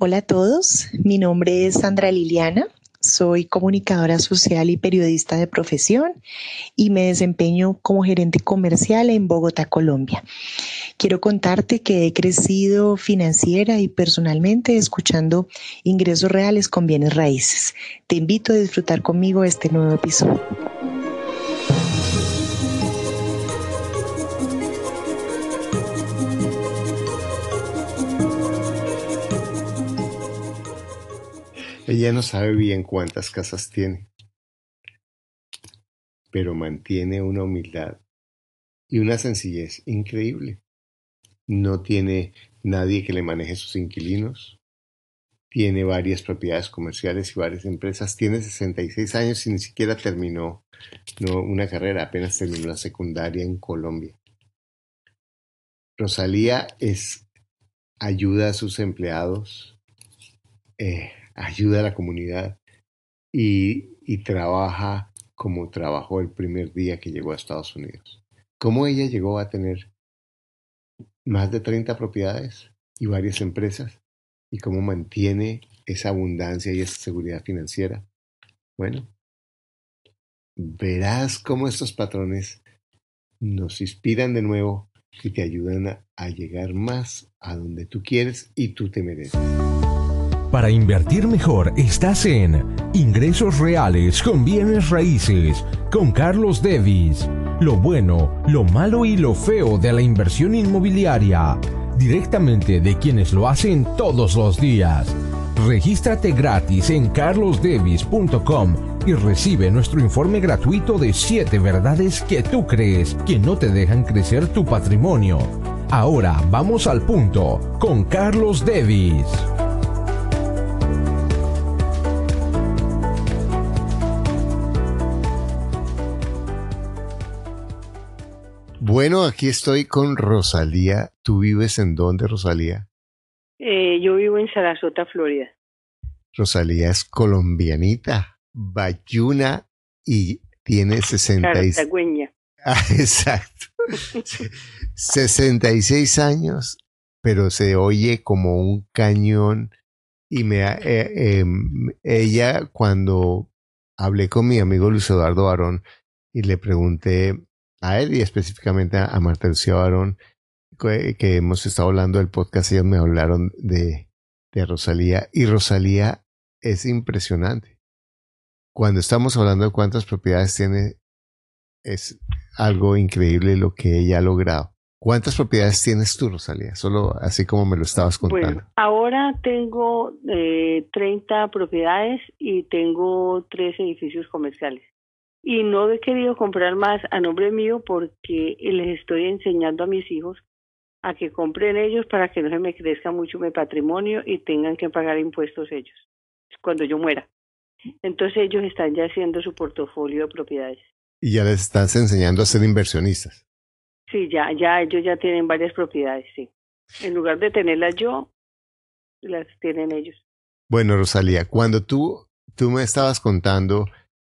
Hola a todos, mi nombre es Sandra Liliana, soy comunicadora social y periodista de profesión y me desempeño como gerente comercial en Bogotá, Colombia. Quiero contarte que he crecido financiera y personalmente escuchando Ingresos Reales con Bienes Raíces. Te invito a disfrutar conmigo este nuevo episodio. Ella no sabe bien cuántas casas tiene, pero mantiene una humildad y una sencillez increíble. No tiene nadie que le maneje sus inquilinos, tiene varias propiedades comerciales y varias empresas, tiene 66 años y ni siquiera terminó una carrera, apenas terminó la secundaria en Colombia. Rosalía ayuda a sus empleados, ayuda a la comunidad y trabaja como trabajó el primer día que llegó a Estados Unidos. ¿Cómo ella llegó a tener más de 30 propiedades y varias empresas? ¿Y cómo mantiene esa abundancia y esa seguridad financiera? Bueno, verás cómo estos patrones nos inspiran de nuevo y te ayudan a llegar más a donde tú quieres y tú te mereces. Para invertir mejor, estás en Ingresos Reales con Bienes Raíces, con Carlos Devis. Lo bueno, lo malo y lo feo de la inversión inmobiliaria, directamente de quienes lo hacen todos los días. Regístrate gratis en carlosdevis.com y recibe nuestro informe gratuito de 7 verdades que tú crees que no te dejan crecer tu patrimonio. Ahora vamos al punto con Carlos Devis. Bueno, aquí estoy con Rosalía. ¿Tú vives en dónde, Rosalía? Yo vivo en Sarasota, Florida. Rosalía es colombianita, bayuna y tiene 66... Cartagüeña. Ah, exacto. 66 años, pero se oye como un cañón. Y ella, cuando hablé con mi amigo Luis Eduardo Aarón y le pregunté a él y específicamente a Marta Lucía Barón, que hemos estado hablando del podcast, ellos me hablaron de Rosalía, y Rosalía es impresionante. Cuando estamos hablando de cuántas propiedades tiene, es algo increíble lo que ella ha logrado. ¿Cuántas propiedades tienes tú, Rosalía? Solo así como me lo estabas contando. Bueno, ahora tengo 30 propiedades y tengo 3 edificios comerciales. Y no he querido comprar más a nombre mío porque les estoy enseñando a mis hijos a que compren ellos para que no se me crezca mucho mi patrimonio y tengan que pagar impuestos ellos cuando yo muera. Entonces ellos están ya haciendo su portafolio de propiedades. Y ya les estás enseñando a ser inversionistas. Sí, ya ellos ya tienen varias propiedades, sí. En lugar de tenerlas yo, las tienen ellos. Bueno, Rosalía, cuando tú me estabas contando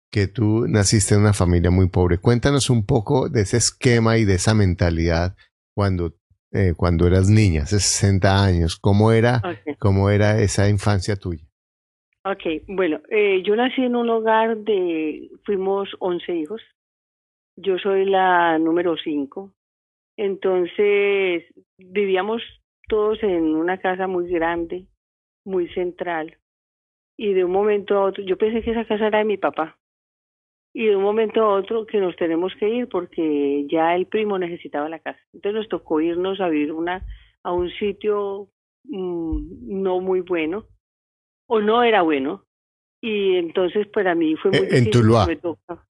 que tú naciste en una familia muy pobre. Cuéntanos un poco de ese esquema y de esa mentalidad cuando eras niña, hace 60 años. ¿Cómo era esa infancia tuya? Ok, bueno, yo nací en un hogar fuimos 11 hijos. Yo soy la número 5. Entonces, vivíamos todos en una casa muy grande, muy central. Y de un momento a otro, yo pensé que esa casa era de mi papá. Y de un momento a otro que nos tenemos que ir porque ya el primo necesitaba la casa. Entonces nos tocó irnos a vivir a un sitio no muy bueno, o no era bueno. Y entonces para mí fue muy difícil. ¿En Tuluá?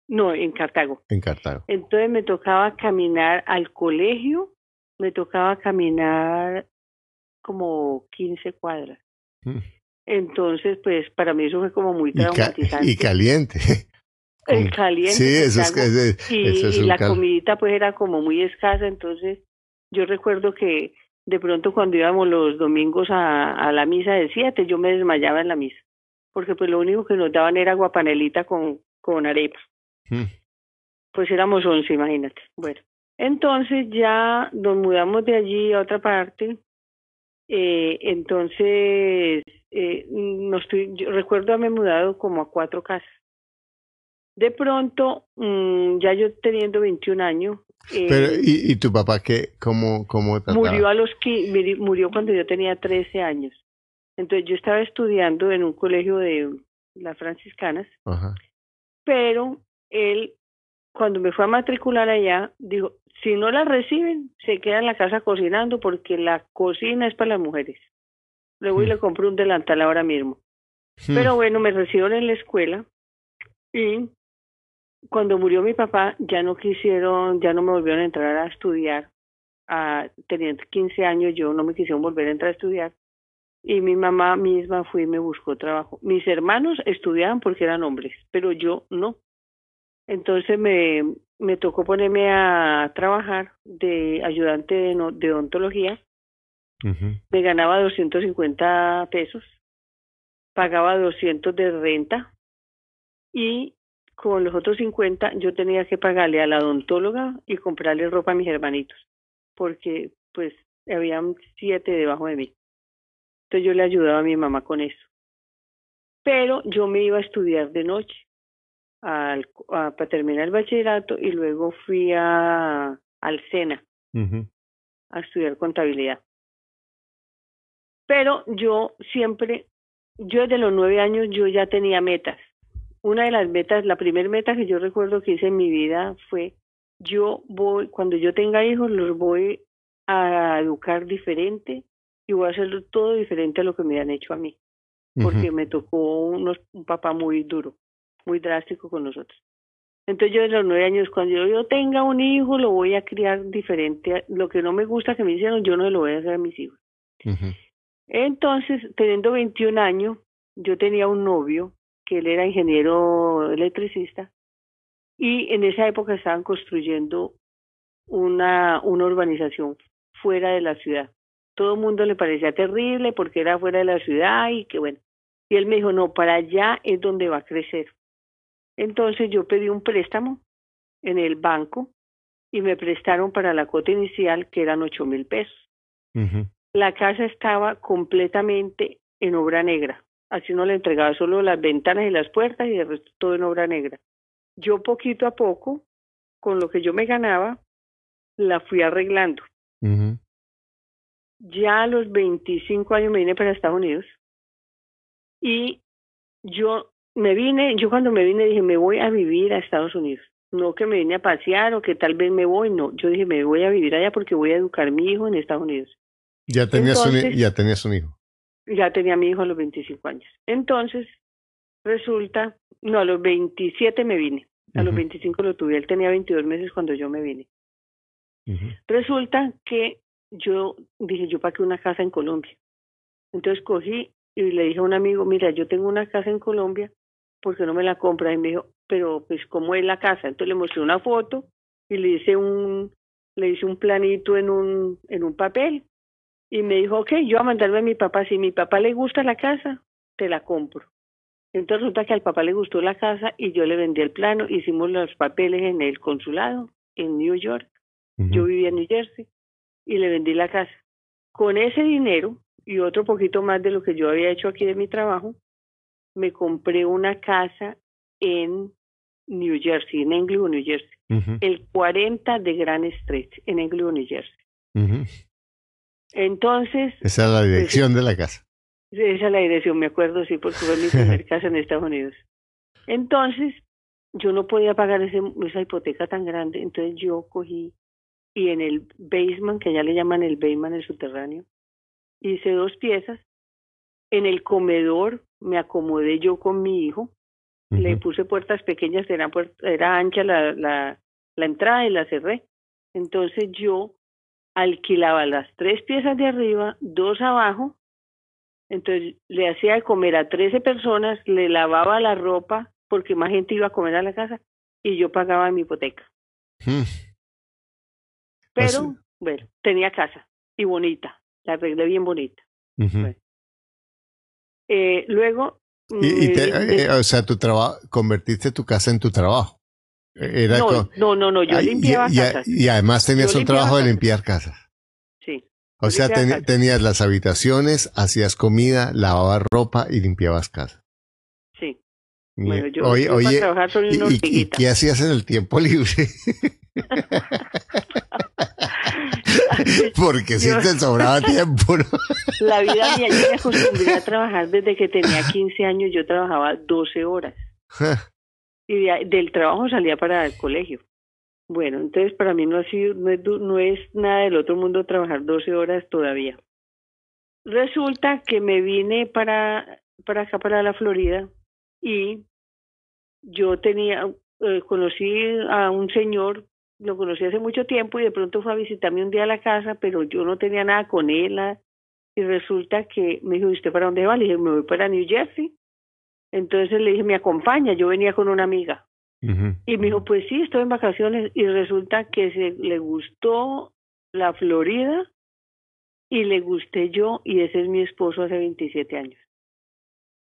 No, en Cartago. En Cartago. Entonces me tocaba caminar al colegio, me tocaba caminar como 15 cuadras. Entonces, pues para mí eso fue como muy traumatizante. Y caliente. El caliente. Sí, eso es la comidita pues era como muy escasa, entonces yo recuerdo que de pronto cuando íbamos los domingos a la misa de 7, yo me desmayaba en la misa, porque pues lo único que nos daban era aguapanelita con arepa. Pues éramos 11, imagínate. Bueno, entonces ya nos mudamos de allí a otra parte, entonces yo recuerdo haberme mudado como a 4 casas. De pronto, ya yo teniendo 21 años. Pero, ¿y tu papá qué? ¿Cómo trataba? Murió cuando yo tenía 13 años. Entonces, yo estaba estudiando en un colegio de las franciscanas. Ajá. Pero él, cuando me fue a matricular allá, dijo, si no la reciben, se queda en la casa cocinando porque la cocina es para las mujeres. Luego le compré un delantal ahora mismo. Pero bueno, me recibieron en la escuela y cuando murió mi papá ya no me volvieron a entrar a estudiar. Teniendo 15 años yo no me quisieron volver a entrar a estudiar y mi mamá misma fue y me buscó trabajo. Mis hermanos estudiaban porque eran hombres, pero yo no. Entonces me tocó ponerme a trabajar de ayudante de odontología. Uh-huh. Me ganaba 250 pesos, pagaba 200 de renta y con los otros 50 yo tenía que pagarle a la odontóloga y comprarle ropa a mis hermanitos porque pues habían 7 debajo de mí. Entonces yo le ayudaba a mi mamá con eso. Pero yo me iba a estudiar de noche para terminar el bachillerato y luego fui al SENA, uh-huh, a estudiar contabilidad. Pero yo desde los 9 años yo ya tenía metas. Una de las metas, la primera meta que yo recuerdo que hice en mi vida fue, cuando yo tenga hijos los voy a educar diferente y voy a hacerlo todo diferente a lo que me han hecho a mí. Porque me tocó un papá muy duro, muy drástico con nosotros. Entonces yo desde los 9 años, cuando yo tenga un hijo lo voy a criar diferente. Lo que no me gusta que me hicieron, yo no lo voy a hacer a mis hijos. Uh-huh. Entonces, teniendo 21 años, yo tenía un novio, que él era ingeniero electricista, y en esa época estaban construyendo una urbanización fuera de la ciudad. Todo el mundo le parecía terrible porque era fuera de la ciudad y que bueno. Y él me dijo, no, para allá es donde va a crecer. Entonces yo pedí un préstamo en el banco y me prestaron para la cuota inicial que eran 8,000 pesos. Uh-huh. La casa estaba completamente en obra negra. Así no le entregaba solo las ventanas y las puertas y el resto todo en obra negra. Yo poquito a poco, con lo que yo me ganaba, la fui arreglando. Uh-huh. Ya a los 25 años me vine para Estados Unidos y yo cuando me vine dije, me voy a vivir a Estados Unidos. No que me vine a pasear o que tal vez me voy, no. Yo dije, me voy a vivir allá porque voy a educar a mi hijo en Estados Unidos. Ya tenías un hijo. Ya tenía a mi hijo a los 25 años. Entonces, a los 27 me vine. A los 25 lo tuve. Él tenía 22 meses cuando yo me vine. Uh-huh. Resulta que yo dije, yo pagué una casa en Colombia. Entonces cogí y le dije a un amigo, mira, yo tengo una casa en Colombia, ¿por qué no me la compras? Y me dijo, pero pues, ¿cómo es la casa? Entonces le mostré una foto y le hice un planito en un papel. Y me dijo, ok, yo voy a mandarme a mi papá. Si a mi papá le gusta la casa, te la compro. Entonces resulta que al papá le gustó la casa y yo le vendí el plano. Hicimos los papeles en el consulado, en New York. Uh-huh. Yo vivía en New Jersey y le vendí la casa. Con ese dinero y otro poquito más de lo que yo había hecho aquí de mi trabajo, me compré una casa en New Jersey, en Englewood, New Jersey. Uh-huh. El 40 de Grand Street, en Englewood, New Jersey. Uh-huh. Entonces... Esa es la dirección de la casa. Esa es la dirección, me acuerdo, sí, porque fue mi primer casa en Estados Unidos. Entonces, yo no podía pagar esa hipoteca tan grande, entonces yo cogí y en el basement, que allá le llaman el basement, el subterráneo, hice 2 piezas. En el comedor me acomodé yo con mi hijo, uh-huh, le puse puertas pequeñas, era ancha la entrada y la cerré. Entonces yo alquilaba las 3 piezas de arriba, 2 abajo, entonces le hacía de comer a 13 personas, le lavaba la ropa, porque más gente iba a comer a la casa, y yo pagaba mi hipoteca. Pero, bueno, tenía casa, y bonita, la arreglé bien bonita. Uh-huh. Bueno. Luego... tu trabajo, convertiste tu casa en tu trabajo. No, yo limpiaba casas. Y además tenías un trabajo de limpiar casas. Sí. O sea, tenías las habitaciones, hacías comida, lavabas ropa y limpiabas casa. Sí. Bueno, yo oye, para trabajar soy una hormiguita. ¿Y qué hacías en el tiempo libre? Porque si te sobraba tiempo, ¿no? La vida mía, yo me acostumbré a trabajar desde que tenía 15 años, yo trabajaba 12 horas. Y del trabajo salía para el colegio. Bueno, entonces para mí no es nada del otro mundo trabajar 12 horas todavía. Resulta que me vine para acá, para la Florida, y yo conocí a un señor, lo conocí hace mucho tiempo y de pronto fue a visitarme un día a la casa, pero yo no tenía nada con él. Y resulta que me dijo, ¿y usted para dónde va? Le dije, me voy para New Jersey. Entonces le dije, ¿me acompaña? Yo venía con una amiga. Uh-huh. Y me dijo, pues sí, estoy en vacaciones. Y resulta que le gustó la Florida y le gusté yo, y ese es mi esposo hace 27 años.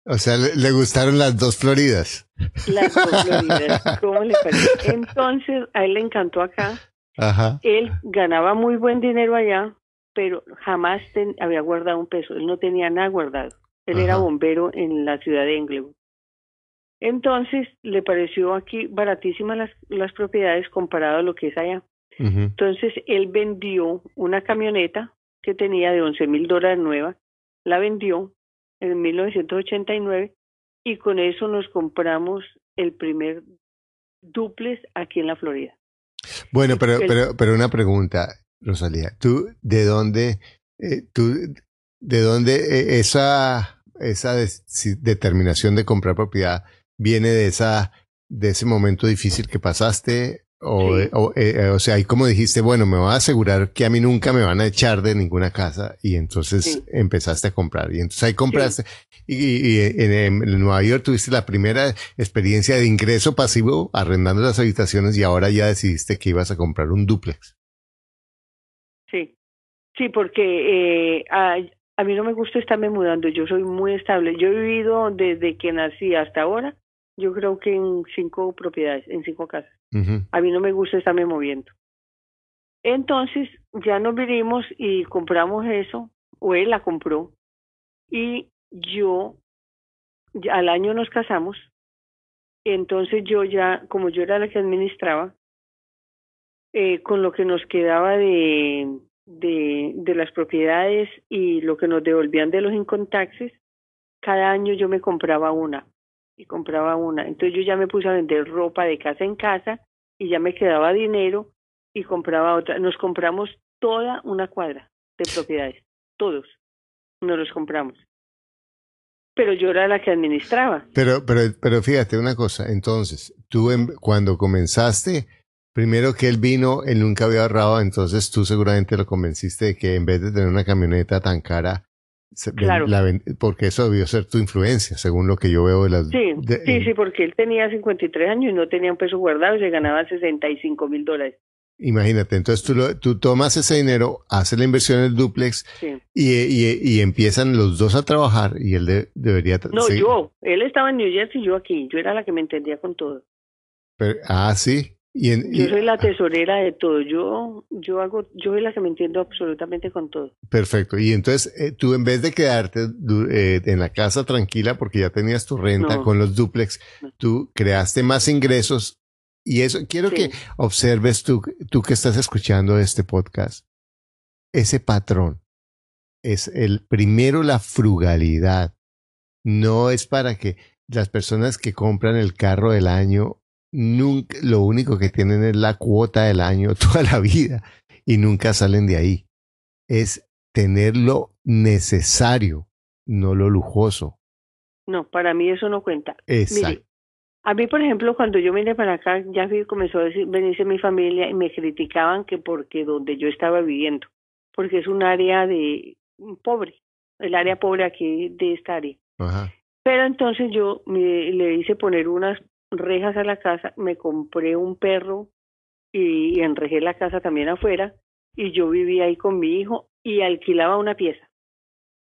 O sea, le gustaron las dos Floridas. Las dos Floridas, ¿cómo le parece? Entonces, a él le encantó acá. Ajá. Él ganaba muy buen dinero allá, pero jamás había guardado un peso. Él no tenía nada guardado. Él Ajá. era bombero en la ciudad de Englewood. Entonces, le pareció aquí baratísimas las propiedades comparado a lo que es allá. Uh-huh. Entonces, él vendió una camioneta que tenía de $11,000 nueva. La vendió en 1989, y con eso nos compramos el primer dúplex aquí en la Florida. Bueno, pero una pregunta, Rosalía, ¿tú de dónde esa determinación de comprar propiedad viene de ese momento difícil que pasaste? O sea, ahí como dijiste, bueno, me voy a asegurar que a mí nunca me van a echar de ninguna casa, y entonces sí. empezaste a comprar, y entonces ahí compraste, sí. y en Nueva York tuviste la primera experiencia de ingreso pasivo arrendando las habitaciones, y ahora ya decidiste que ibas a comprar un dúplex. Sí, sí, porque a mí no me gusta estarme mudando, yo soy muy estable, yo he vivido desde que nací hasta ahora, yo creo que en 5 propiedades, en 5 casas. Uh-huh. A mí no me gusta estarme moviendo. Entonces, ya nos vinimos y compramos eso, o él la compró, y yo, al año nos casamos, entonces yo ya, como yo era la que administraba, con lo que nos quedaba de las propiedades y lo que nos devolvían de los income taxes, cada año yo me compraba una. Entonces yo ya me puse a vender ropa de casa en casa y ya me quedaba dinero y compraba otra. Nos compramos toda una cuadra de propiedades, todos nos los compramos. Pero yo era la que administraba. Pero fíjate una cosa, entonces, tú cuando comenzaste, primero que él vino, él nunca había ahorrado, entonces tú seguramente lo convenciste de que en vez de tener una camioneta tan cara, claro. Porque eso debió ser tu influencia, según lo que yo veo de las... Sí, sí, porque él tenía 53 años y no tenía un peso guardado y se ganaba $65,000. Imagínate, entonces tú tomas ese dinero, haces la inversión en el dúplex, sí. y empiezan los dos a trabajar, y él debería... No, seguir. Él estaba en New Jersey y yo aquí, yo era la que me entendía con todo. Pero, ah, sí. Yo soy la tesorera de todo, yo soy la que me entiendo absolutamente con todo. Perfecto, y entonces tú en vez de quedarte en la casa tranquila porque ya tenías tu renta con los dúplex, tú creaste más ingresos, y eso quiero que observes tú que estás escuchando este podcast, ese patrón es primero la frugalidad, no es para que las personas que compran el carro del año nunca, lo único que tienen es la cuota del año toda la vida y nunca salen de ahí. Es tener lo necesario, no lo lujoso. No, para mí eso no cuenta. Exacto. Mire, a mí, por ejemplo, cuando yo vine para acá, ya comenzó a venirse mi familia y me criticaban que porque donde yo estaba viviendo, porque es un área de pobre, el área pobre aquí de esta área. Ajá. Pero entonces yo le hice poner unas rejas a la casa, me compré un perro y enrejé la casa también afuera, y yo vivía ahí con mi hijo y alquilaba una pieza.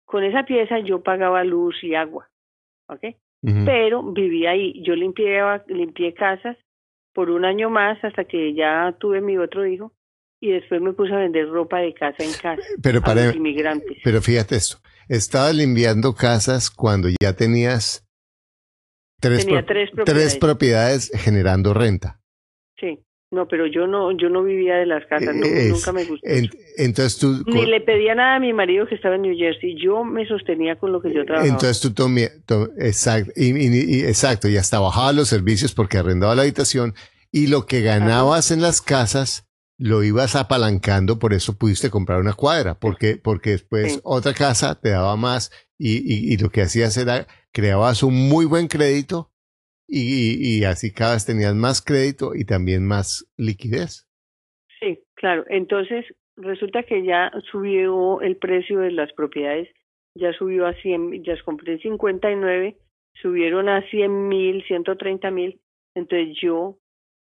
Con esa pieza yo pagaba luz y agua, ¿ok? Uh-huh. Pero vivía ahí, yo limpié casas por un año más hasta que ya tuve mi otro hijo, y después me puse a vender ropa de casa en casa a los inmigrantes. Pero fíjate esto, estabas limpiando casas cuando ya tenías tres propiedades generando renta. Sí, no, pero yo no vivía de las casas, nunca me gustó. Entonces tú, ni le pedía nada a mi marido que estaba en New Jersey, yo me sostenía con lo que yo trabajaba. Entonces tú exacto, y hasta bajaba los servicios porque arrendaba la habitación y lo que ganabas en las casas lo ibas apalancando, por eso pudiste comprar una cuadra, porque después otra casa te daba más y lo que hacías era, creabas un muy buen crédito y así cada vez tenías más crédito y también más liquidez. Sí, claro. Entonces resulta que ya subió el precio de las propiedades, ya subió a 100, ya compré 59, subieron a 100.000, 130.000, entonces yo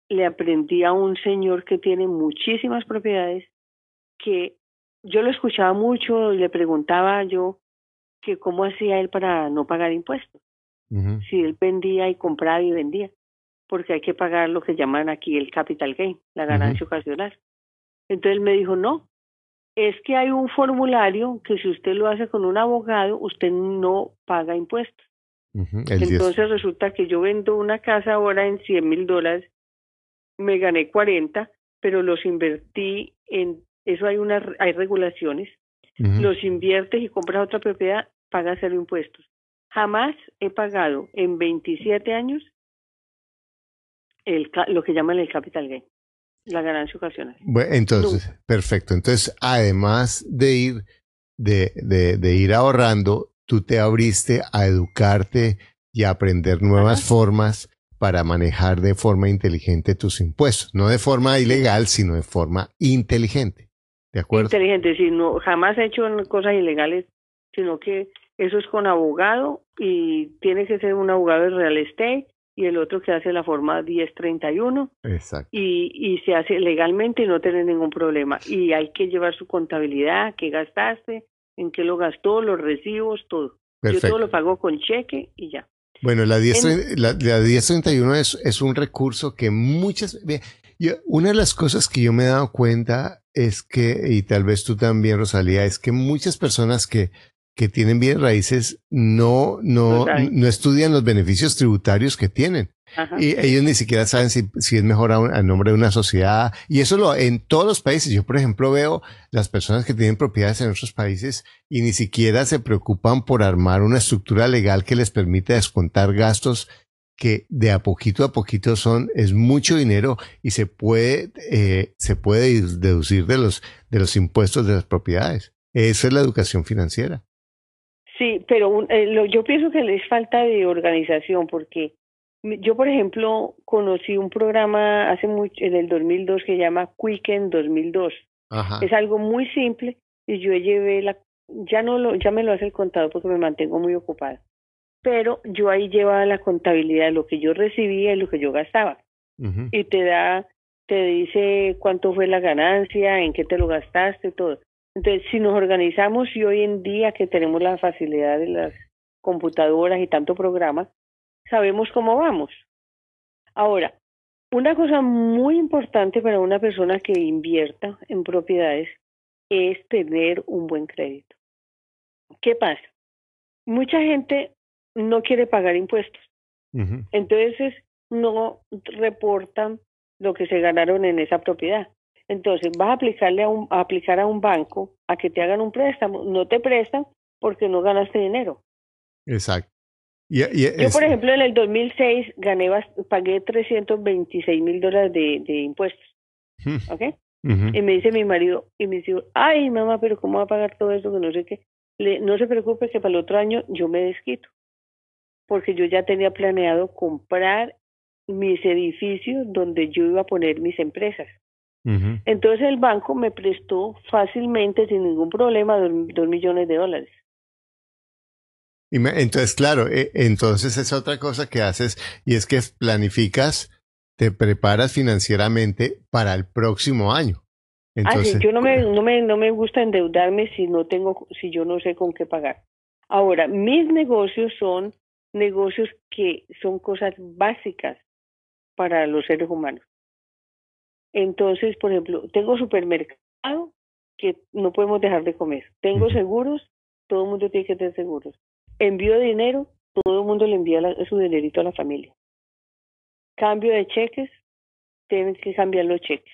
le aprendí a un señor que tiene muchísimas propiedades, que yo lo escuchaba mucho, le preguntaba yo que cómo hacía él para no pagar impuestos, si él vendía y compraba y vendía, porque hay que pagar lo que llaman aquí el capital gain, la ganancia ocasional. Entonces él me dijo, no, es que hay un formulario que si usted lo hace con un abogado, usted no paga impuestos. Entonces resulta que yo vendo una casa ahora en $100,000, me gané 40, pero los invertí en eso. Hay regulaciones. Los inviertes y compras otra propiedad, pagas cero impuestos. Jamás he pagado en 27 años lo que llaman el capital gain, la ganancia ocasional. Bueno, entonces, perfecto. Entonces, además de ir ahorrando, tú te abriste a educarte y a aprender nuevas formas para manejar de forma inteligente tus impuestos, no de forma ilegal, sino de forma inteligente, ¿de acuerdo? Inteligente, sí, no, jamás he hecho cosas ilegales, sino que eso es con abogado y tiene que ser un abogado de real estate y el otro que hace la forma 1031. Exacto. Y se hace legalmente y no tiene ningún problema y hay que llevar su contabilidad, qué gastaste, en qué lo gastó, los recibos, todo. Perfecto. Yo todo lo pago con cheque y ya. Bueno, la 1031 es un recurso que muchas... una de las cosas que yo me he dado cuenta es que, y tal vez tú también, Rosalía, es que muchas personas que tienen bienes raíces no estudian los beneficios tributarios que tienen. Ajá. Y ellos ni siquiera saben si es mejor a nombre de una sociedad. Y eso en todos los países. Yo, por ejemplo, veo las personas que tienen propiedades en otros países y ni siquiera se preocupan por armar una estructura legal que les permita descontar gastos que de a poquito es mucho dinero y se puede deducir de los impuestos de las propiedades. Esa es la educación financiera. Sí, pero yo pienso que les falta de organización porque yo, por ejemplo, conocí un programa hace mucho, en el 2002, que se llama Quicken 2002. Ajá. Es algo muy simple y yo llevé ya me lo hace el contador porque me mantengo muy ocupada. Pero yo ahí llevaba la contabilidad de lo que yo recibía y lo que yo gastaba. Y te dice cuánto fue la ganancia, en qué te lo gastaste, todo. Entonces, si nos organizamos y hoy en día que tenemos la facilidad de las computadoras y tanto programa, sabemos cómo vamos. Ahora, una cosa muy importante para una persona que invierta en propiedades es tener un buen crédito. ¿Qué pasa? Mucha gente no quiere pagar impuestos. Entonces, no reportan lo que se ganaron en esa propiedad. Entonces, vas a aplicar a un banco a que te hagan un préstamo. No te prestan porque no ganaste dinero. Exacto. Yo, por ejemplo, en el 2006 pagué $326,000 de impuestos, ¿ok? Y me dice mi marido, ay, mamá, pero ¿cómo va a pagar todo eso? Que no sé qué. No se preocupe que para el otro año yo me desquito, porque yo ya tenía planeado comprar mis edificios donde yo iba a poner mis empresas. Entonces el banco me prestó fácilmente, sin ningún problema, $2 millones. Entonces, claro, entonces es otra cosa que haces y es que planificas, te preparas financieramente para el próximo año. Entonces, yo no me gusta endeudarme si yo no sé con qué pagar. Ahora, mis negocios que son cosas básicas para los seres humanos. Entonces, por ejemplo, tengo supermercado que no podemos dejar de comer. Tengo seguros, todo el mundo tiene que tener seguros. Envío de dinero, todo el mundo le envía su dinerito a la familia. Cambio de cheques, tienen que cambiar los cheques.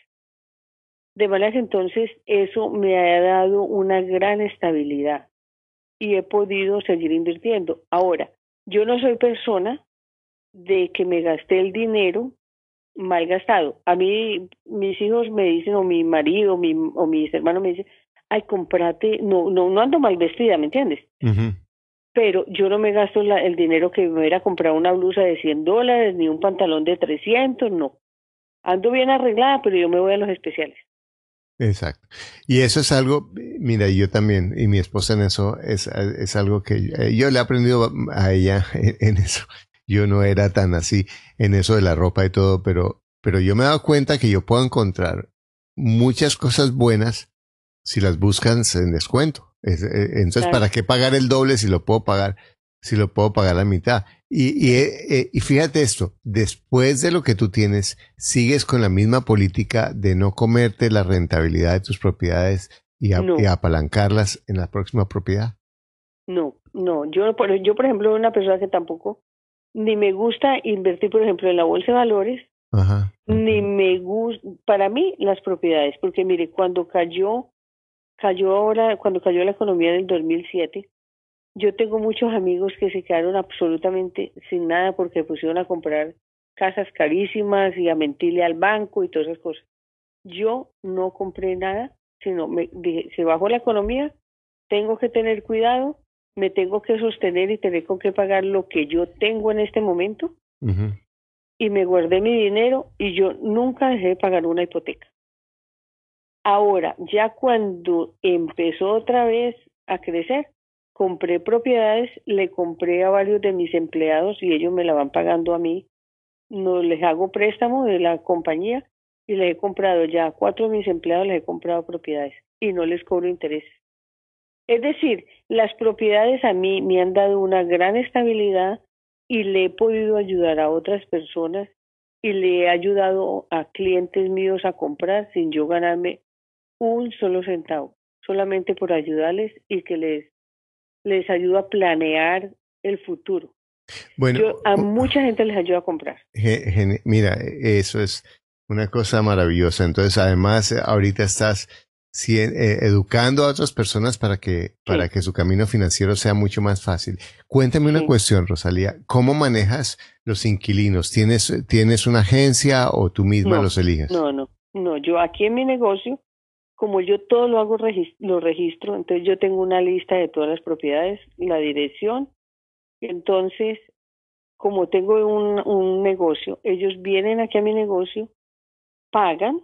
De manera que entonces eso me ha dado una gran estabilidad y he podido seguir invirtiendo. Ahora, yo no soy persona de que me gasté el dinero mal gastado. A mí mis hijos me dicen, o mi marido, o mis hermanos me dicen, ay, comprate, no ando mal vestida, ¿me entiendes? Uh-huh. Pero yo no me gasto el dinero que me hubiera comprado una blusa de $100, ni un pantalón de 300, no. Ando bien arreglada, pero yo me voy a los especiales. Exacto. Y eso es algo, mira, yo también, y mi esposa en eso, es algo que yo le he aprendido a ella en eso. Yo no era tan así en eso de la ropa y todo, pero yo me he dado cuenta que yo puedo encontrar muchas cosas buenas si las buscas en descuento. Entonces, claro, ¿para qué pagar el doble si lo puedo pagar? Si lo puedo pagar la mitad. Y fíjate esto, después de lo que tú tienes, sigues con la misma política de no comerte la rentabilidad de tus propiedades y apalancarlas en la próxima propiedad. No. Yo, por ejemplo, soy una persona que tampoco, ni me gusta invertir, por ejemplo, en la bolsa de valores, ajá, ni me gusta, para mí, las propiedades. Porque mire, cuando cayó la economía en el 2007, yo tengo muchos amigos que se quedaron absolutamente sin nada porque pusieron a comprar casas carísimas y a mentirle al banco y todas esas cosas. Yo no compré nada, sino me dije, se bajó la economía, tengo que tener cuidado, me tengo que sostener y tener con qué pagar lo que yo tengo en este momento. Uh-huh. Y me guardé mi dinero y yo nunca dejé de pagar una hipoteca. Ahora, ya cuando empezó otra vez a crecer, compré propiedades, le compré a varios de mis empleados y ellos me la van pagando a mí. No les hago préstamo de la compañía y les he comprado ya a 4 de mis empleados, les he comprado propiedades y no les cobro intereses. Es decir, las propiedades a mí me han dado una gran estabilidad y le he podido ayudar a otras personas y le he ayudado a clientes míos a comprar sin yo ganarme un solo centavo, solamente por ayudarles y que les ayuda a planear el futuro. Bueno, a mucha gente les ayuda a comprar. Mira, eso es una cosa maravillosa. Entonces, además, ahorita estás educando a otras personas para que su camino financiero sea mucho más fácil. Cuéntame una cuestión, Rosalía. ¿Cómo manejas los inquilinos? ¿Tienes una agencia o tú misma los eliges? No. Yo aquí en mi negocio, como yo todo lo hago, lo registro, entonces yo tengo una lista de todas las propiedades, la dirección, y entonces, como tengo un negocio, ellos vienen aquí a mi negocio, pagan,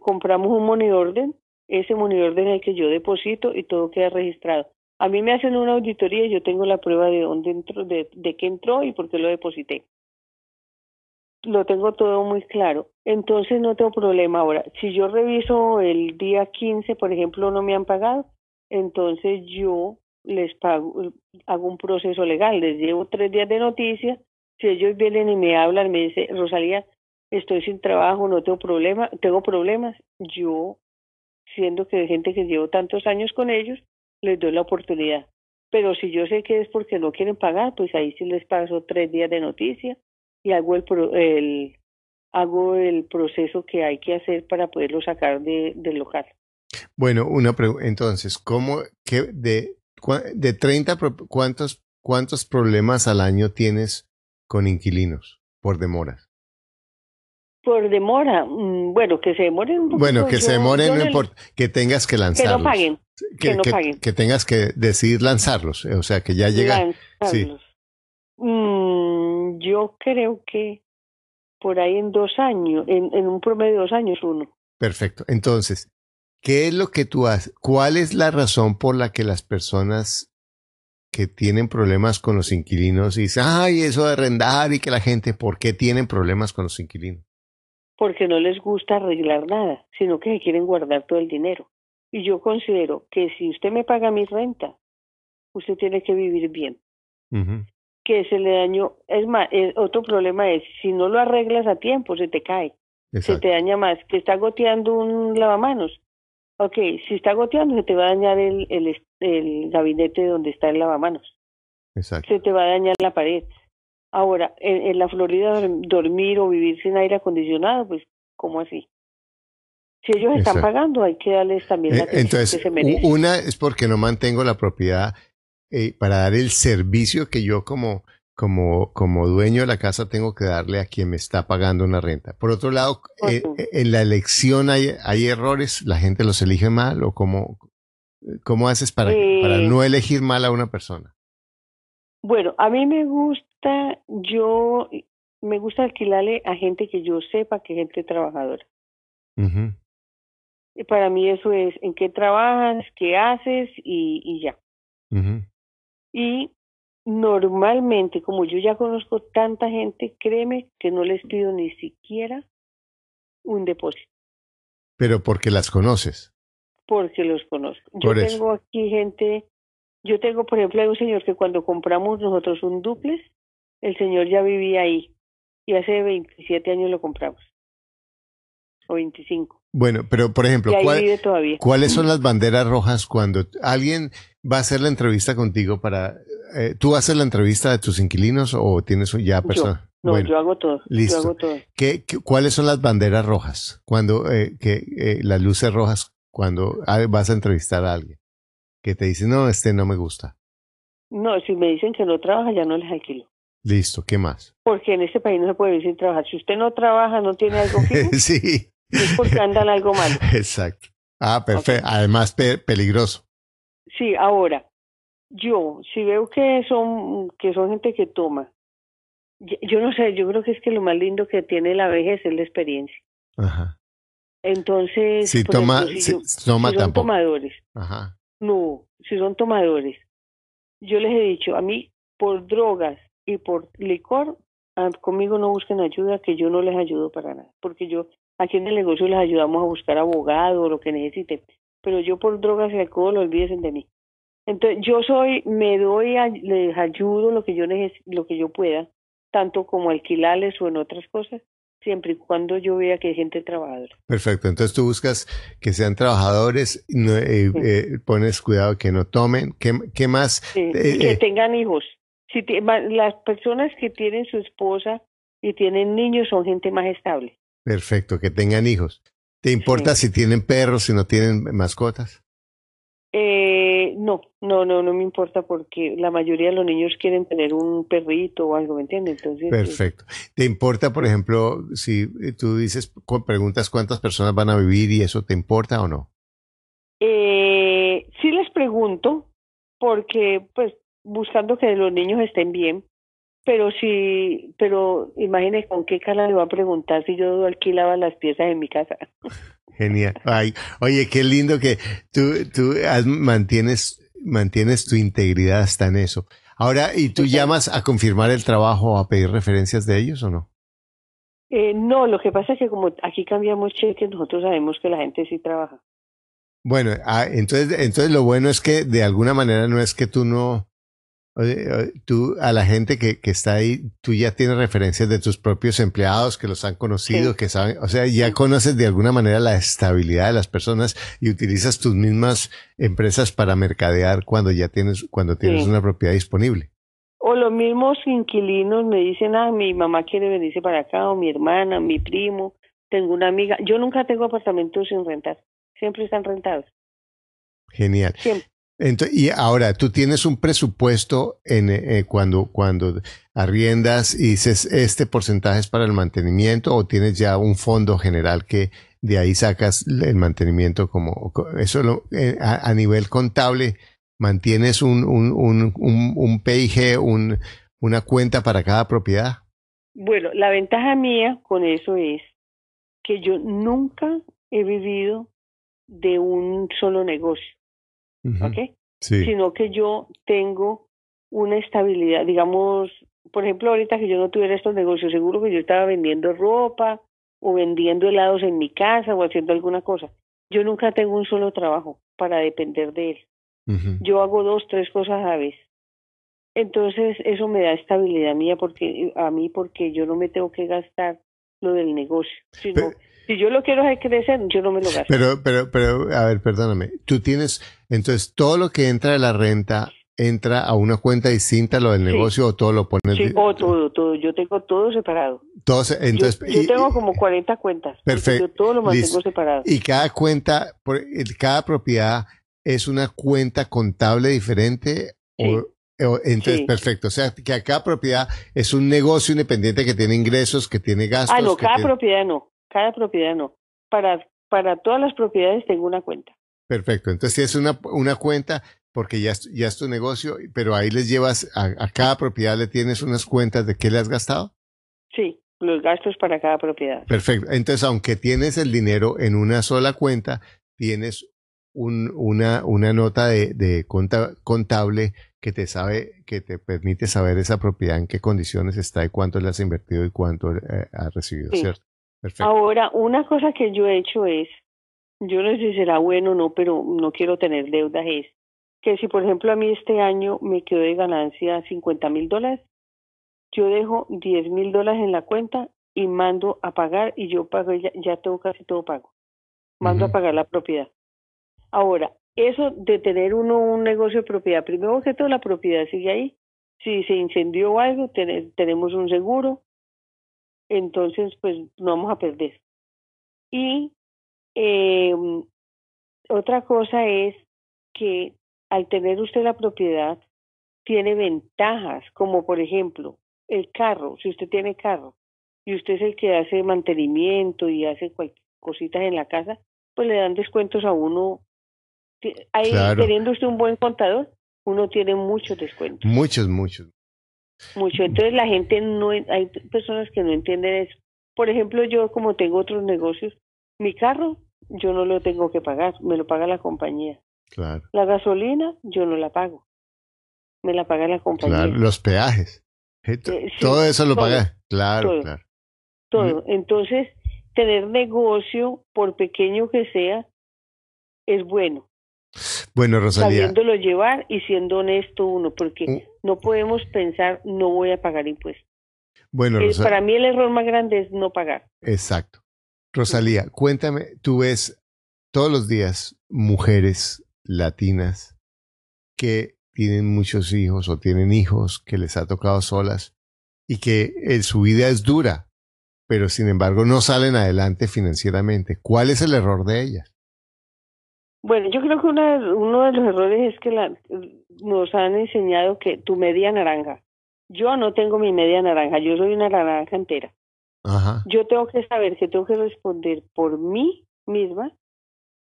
compramos un money order, ese money order es el que yo deposito y todo queda registrado. A mí me hacen una auditoría y yo tengo la prueba de dónde entró, de qué entró y por qué lo deposité. Lo tengo todo muy claro, entonces no tengo problema. Ahora, si yo reviso el día 15, por ejemplo, no me han pagado, entonces yo les pago, hago un proceso legal, les llevo 3 días de noticia. Si ellos vienen y me hablan, me dicen, Rosalía, estoy sin trabajo, no tengo problema, tengo problemas, yo, siendo que hay gente que llevo tantos años con ellos, les doy la oportunidad. Pero si yo sé que es porque no quieren pagar, pues ahí sí les paso 3 días de noticia y hago el proceso que hay que hacer para poderlo sacar del local. Bueno, una pregunta. Entonces, de 30, ¿cuántos problemas al año tienes con inquilinos por demoras? Por demora, bueno, que se demoren un poco. Bueno, que se demoren, no importa, que tengas que lanzarlos. Que no paguen. Que no paguen. Que tengas que decidir lanzarlos, o sea, que ya llegan. Sí. Yo creo que por ahí en 2 años, en un promedio de 2 años uno. Perfecto. Entonces, ¿qué es lo que tú haces? ¿Cuál es la razón por la que las personas que tienen problemas con los inquilinos dicen, ay, eso de arrendar y que la gente, ¿por qué tienen problemas con los inquilinos? Porque no les gusta arreglar nada, sino que se quieren guardar todo el dinero. Y yo considero que si usted me paga mi renta, usted tiene que vivir bien. Uh-huh. Que se le dañó, es más, otro problema es, si no lo arreglas a tiempo, se te cae. Exacto. Se te daña más. Que está goteando un lavamanos. Ok, si está goteando se te va a dañar el gabinete donde está el lavamanos. Exacto. Se te va a dañar la pared. Ahora, en la Florida dormir o vivir sin aire acondicionado, pues, ¿cómo así? Si ellos están Exacto. pagando, hay que darles también la atención entonces, que se merecen. Una es porque no mantengo la propiedad para dar el servicio que yo como dueño de la casa tengo que darle a quien me está pagando una renta. Por otro lado, en la elección hay errores, la gente los elige mal, o ¿cómo haces para no elegir mal a una persona? Bueno, a mí me gusta alquilarle a gente que yo sepa que es gente trabajadora. Uh-huh. Y para mí eso es en qué trabajas, qué haces y ya. Uh-huh. Y normalmente, como yo ya conozco tanta gente, créeme que no les pido ni siquiera un depósito. Pero porque las conoces. Porque los conozco. Por yo eso. Tengo aquí gente, yo tengo por ejemplo hay un señor que cuando compramos nosotros un dúplex, el señor ya vivía ahí y hace 27 años lo compramos. O 25. Bueno, pero por ejemplo, ¿cuáles son las banderas rojas cuando alguien va a hacer la entrevista contigo para... ¿Tú haces la entrevista de tus inquilinos o tienes ya personas? No, bueno, yo hago todo. Listo. Yo hago todo. ¿Cuáles son las banderas rojas? Cuando las luces rojas cuando vas a entrevistar a alguien que te dice, no, no me gusta. No, si me dicen que no trabaja, ya no les alquilo. Listo, ¿qué más? Porque en este país no se puede vivir sin trabajar. Si usted no trabaja, no tiene algo fijo, sí. Es porque andan algo malo. Exacto. Ah, perfecto. Okay. Además, peligroso. Sí, ahora, yo, si veo que son gente que toma, yo no sé, yo creo que es que lo más lindo que tiene la vejez es la experiencia. Ajá. Entonces, si toma, ejemplo, si son tomadores. Ajá. No, si son tomadores. Yo les he dicho, a mí, por drogas, y por licor, conmigo no busquen ayuda, que yo no les ayudo para nada, porque yo aquí en el negocio les ayudamos a buscar abogado o lo que necesiten, pero yo por drogas y alcohol, olvídense de mí. Entonces yo les ayudo lo que yo pueda, tanto como alquilarles o en otras cosas, siempre y cuando yo vea que hay gente trabajadora. Perfecto, entonces tú buscas que sean trabajadores, pones cuidado que no tomen, ¿qué más? Sí, que tengan hijos. Si las personas que tienen su esposa y tienen niños son gente más estable. Perfecto, que tengan hijos. ¿Te importa sí. si tienen perros, si no tienen mascotas? No me importa porque la mayoría de los niños quieren tener un perrito o algo, ¿me entiendes? Entonces, perfecto. ¿Te importa, por ejemplo, si tú dices, preguntas cuántas personas van a vivir y eso te importa o no? Sí les pregunto porque, pues, buscando que los niños estén bien, pero imagínese con qué cara le va a preguntar si yo alquilaba las piezas en mi casa. Genial. Ay, oye, qué lindo que tú mantienes tu integridad hasta en eso. Ahora, ¿y tú llamas a confirmar el trabajo o a pedir referencias de ellos o no? No, lo que pasa es que como aquí cambiamos cheques, nosotros sabemos que la gente sí trabaja. Bueno, entonces lo bueno es que de alguna manera no es que tú no... Tú a la gente que está ahí, tú ya tienes referencias de tus propios empleados que los han conocido, sí. que saben, o sea, ya conoces de alguna manera la estabilidad de las personas y utilizas tus mismas empresas para mercadear cuando tienes sí. una propiedad disponible. O los mismos inquilinos me dicen, mi mamá quiere venirse para acá, o mi hermana, mi primo, tengo una amiga. Yo nunca tengo apartamentos sin rentar, siempre están rentados. Genial. Siempre. Entonces, y ahora, tú tienes un presupuesto cuando arriendas y dices, este porcentaje es para el mantenimiento, o tienes ya un fondo general que de ahí sacas el mantenimiento como eso a nivel contable, mantienes un PIG, una cuenta para cada propiedad. Bueno, la ventaja mía con eso es que yo nunca he vivido de un solo negocio. Uh-huh. ¿Okay? Sí. Sino que yo tengo una estabilidad, digamos, por ejemplo, ahorita que yo no tuviera estos negocios, seguro que yo estaba vendiendo ropa o vendiendo helados en mi casa o haciendo alguna cosa. Yo nunca tengo un solo trabajo para depender de él. Uh-huh. Yo hago 2, 3 cosas a veces. Entonces, eso me da estabilidad mía porque yo no me tengo que gastar lo del negocio. Si, pero, no, si yo lo quiero hacer crecer, yo no me lo gasto. Pero, a ver, perdóname. Tú tienes, entonces, todo lo que entra de la renta entra a una cuenta distinta a lo del negocio, sí. ¿O todo lo pones? Sí, o todo. Yo tengo todo separado. Entonces, yo tengo como 40 cuentas. Perfecto. Yo todo lo mantengo separado. Y cada cuenta, cada propiedad es una cuenta contable diferente. Sí. Entonces, sí. Perfecto. O sea, que a cada propiedad es un negocio independiente que tiene ingresos, que tiene gastos. Ah, no, propiedad no. Cada propiedad no. Para todas las propiedades tengo una cuenta. Perfecto. Entonces, si es una cuenta, porque ya es tu negocio, pero ahí les llevas, a cada propiedad le tienes unas cuentas de qué le has gastado. Sí, los gastos para cada propiedad. Perfecto. Entonces, aunque tienes el dinero en una sola cuenta, tienes una nota de contable que te permite saber esa propiedad en qué condiciones está y cuánto le has invertido y cuánto has recibido, sí. ¿Cierto? Perfecto. Ahora, una cosa que yo he hecho es, yo no sé si será bueno o no, pero no quiero tener deudas, es que si, por ejemplo, a mí este año me quedó de ganancia $50,000, yo dejo $10,000 en la cuenta y mando a pagar, y yo pago, ya tengo casi todo pago. Mando a pagar la propiedad. Ahora, eso de tener uno un negocio de propiedad, primero que todo la propiedad sigue ahí. Si se incendió algo, tenemos un seguro, entonces pues no vamos a perder. Y otra cosa es que al tener usted la propiedad, tiene ventajas, como por ejemplo, el carro. Si usted tiene carro y usted es el que hace mantenimiento y hace cositas en la casa, pues le dan descuentos a uno. Ahí, claro. Teniendo usted un buen contador, uno tiene muchos descuentos. Muchos. Entonces la gente no, hay personas que no entienden eso. Por ejemplo, yo como tengo otros negocios, mi carro yo no lo tengo que pagar, me lo paga la compañía. Claro. La gasolina yo no la pago, me la paga la compañía. Claro, los peajes. Todo eso lo paga. Claro, claro. Todo. Entonces, tener negocio, por pequeño que sea, es bueno. Bueno, Rosalía. Sabiéndolo llevar y siendo honesto uno, porque no podemos pensar, no voy a pagar impuestos. Bueno, Rosalía. Para mí el error más grande es no pagar. Exacto. Rosalía, cuéntame, tú ves todos los días mujeres latinas que tienen muchos hijos o tienen hijos que les ha tocado solas y que su vida es dura, pero sin embargo no salen adelante financieramente. ¿Cuál es el error de ellas? Bueno, yo creo que uno de los errores es que nos han enseñado que tu media naranja. Yo no tengo mi media naranja, yo soy una naranja entera. Ajá. Yo tengo que saber que tengo que responder por mí misma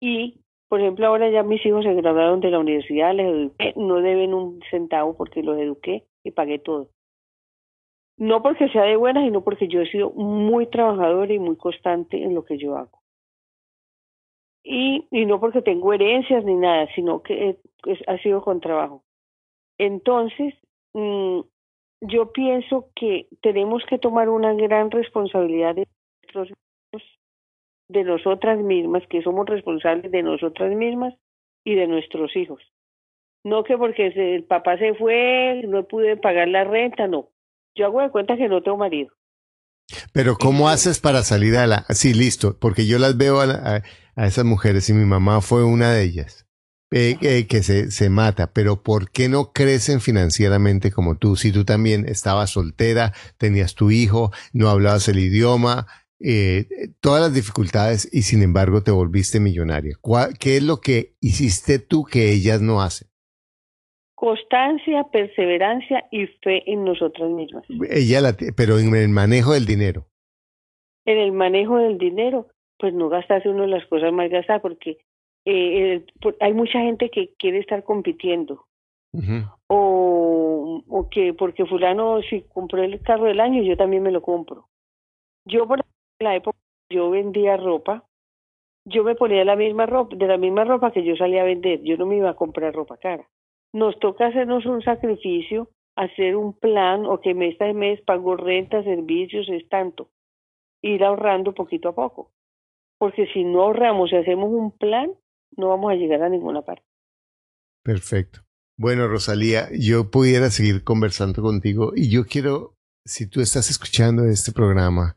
y, por ejemplo, ahora ya mis hijos se graduaron de la universidad, les eduqué, no deben un centavo porque los eduqué y pagué todo. No porque sea de buenas, sino porque yo he sido muy trabajadora y muy constante en lo que yo hago. Y no porque tengo herencias ni nada, sino que ha sido con trabajo. Entonces, yo pienso que tenemos que tomar una gran responsabilidad de nosotras mismas, que somos responsables de nosotras mismas y de nuestros hijos. No que porque el papá se fue, no pude pagar la renta, no. Yo hago de cuenta que no tengo marido. Pero ¿cómo haces para salir a la...? Sí, listo, porque yo las veo a esas mujeres y mi mamá fue una de ellas, que se mata, pero ¿por qué no crecen financieramente como tú? Si tú también estabas soltera, tenías tu hijo, no hablabas el idioma, todas las dificultades y sin embargo te volviste millonaria. ¿Qué es lo que hiciste tú que ellas no hacen? Constancia, perseverancia y fe en nosotras mismas. Pero en el manejo del dinero. En el manejo del dinero, pues no gastarse uno de las cosas más gastadas, porque hay mucha gente que quiere estar compitiendo. O que porque fulano, si compró el carro del año, yo también me lo compro. Yo por la época yo vendía ropa, yo me ponía la misma ropa que yo salía a vender, yo no me iba a comprar ropa cara. Nos toca hacernos un sacrificio, hacer un plan, o que mes a mes pago renta, servicios, es tanto. Ir ahorrando poquito a poco. Porque si no ahorramos y hacemos un plan, no vamos a llegar a ninguna parte. Perfecto. Bueno, Rosalía, yo pudiera seguir conversando contigo y yo quiero, si tú estás escuchando este programa,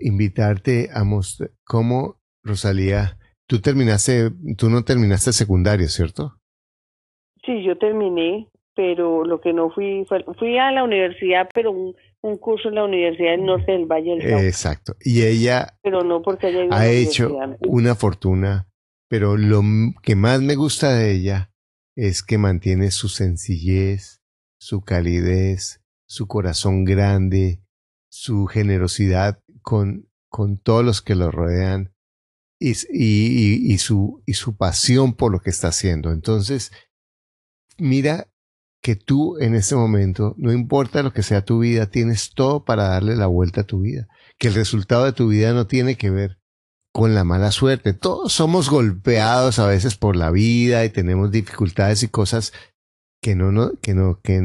invitarte a mostrar cómo, Rosalía, tú no terminaste secundario, ¿cierto? Sí, yo terminé, pero lo que no fui a la universidad, pero un curso en la Universidad del Norte del Valle del Cauca. Exacto. Y ella, pero no porque ella ha hecho una fortuna, pero lo que más me gusta de ella es que mantiene su sencillez, su calidez, su corazón grande, su generosidad con todos los que lo rodean y su pasión por lo que está haciendo. Entonces, mira que tú en este momento, no importa lo que sea tu vida, tienes todo para darle la vuelta a tu vida. Que el resultado de tu vida no tiene que ver con la mala suerte. Todos somos golpeados a veces por la vida y tenemos dificultades y cosas que no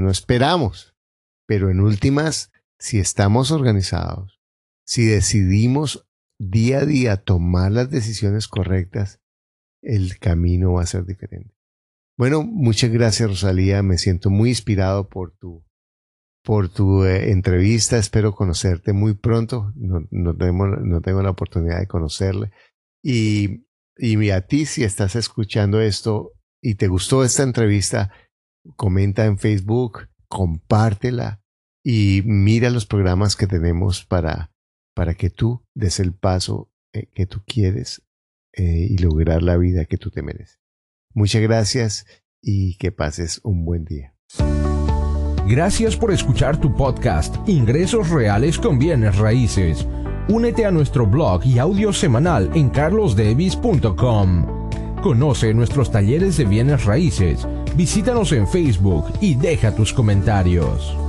esperamos. Pero en últimas, si estamos organizados, si decidimos día a día tomar las decisiones correctas, el camino va a ser diferente. Bueno, muchas gracias, Rosalía. Me siento muy inspirado por tu entrevista. Espero conocerte muy pronto. No tengo la oportunidad de conocerle. Y a ti, si estás escuchando esto y te gustó esta entrevista, comenta en Facebook, compártela y mira los programas que tenemos para que tú des el paso que tú quieres y lograr la vida que tú te mereces. Muchas gracias y que pases un buen día. Gracias por escuchar tu podcast Ingresos Reales con Bienes Raíces. Únete a nuestro blog y audio semanal en carlosdevis.com. Conoce nuestros talleres de bienes raíces, visítanos en Facebook y deja tus comentarios.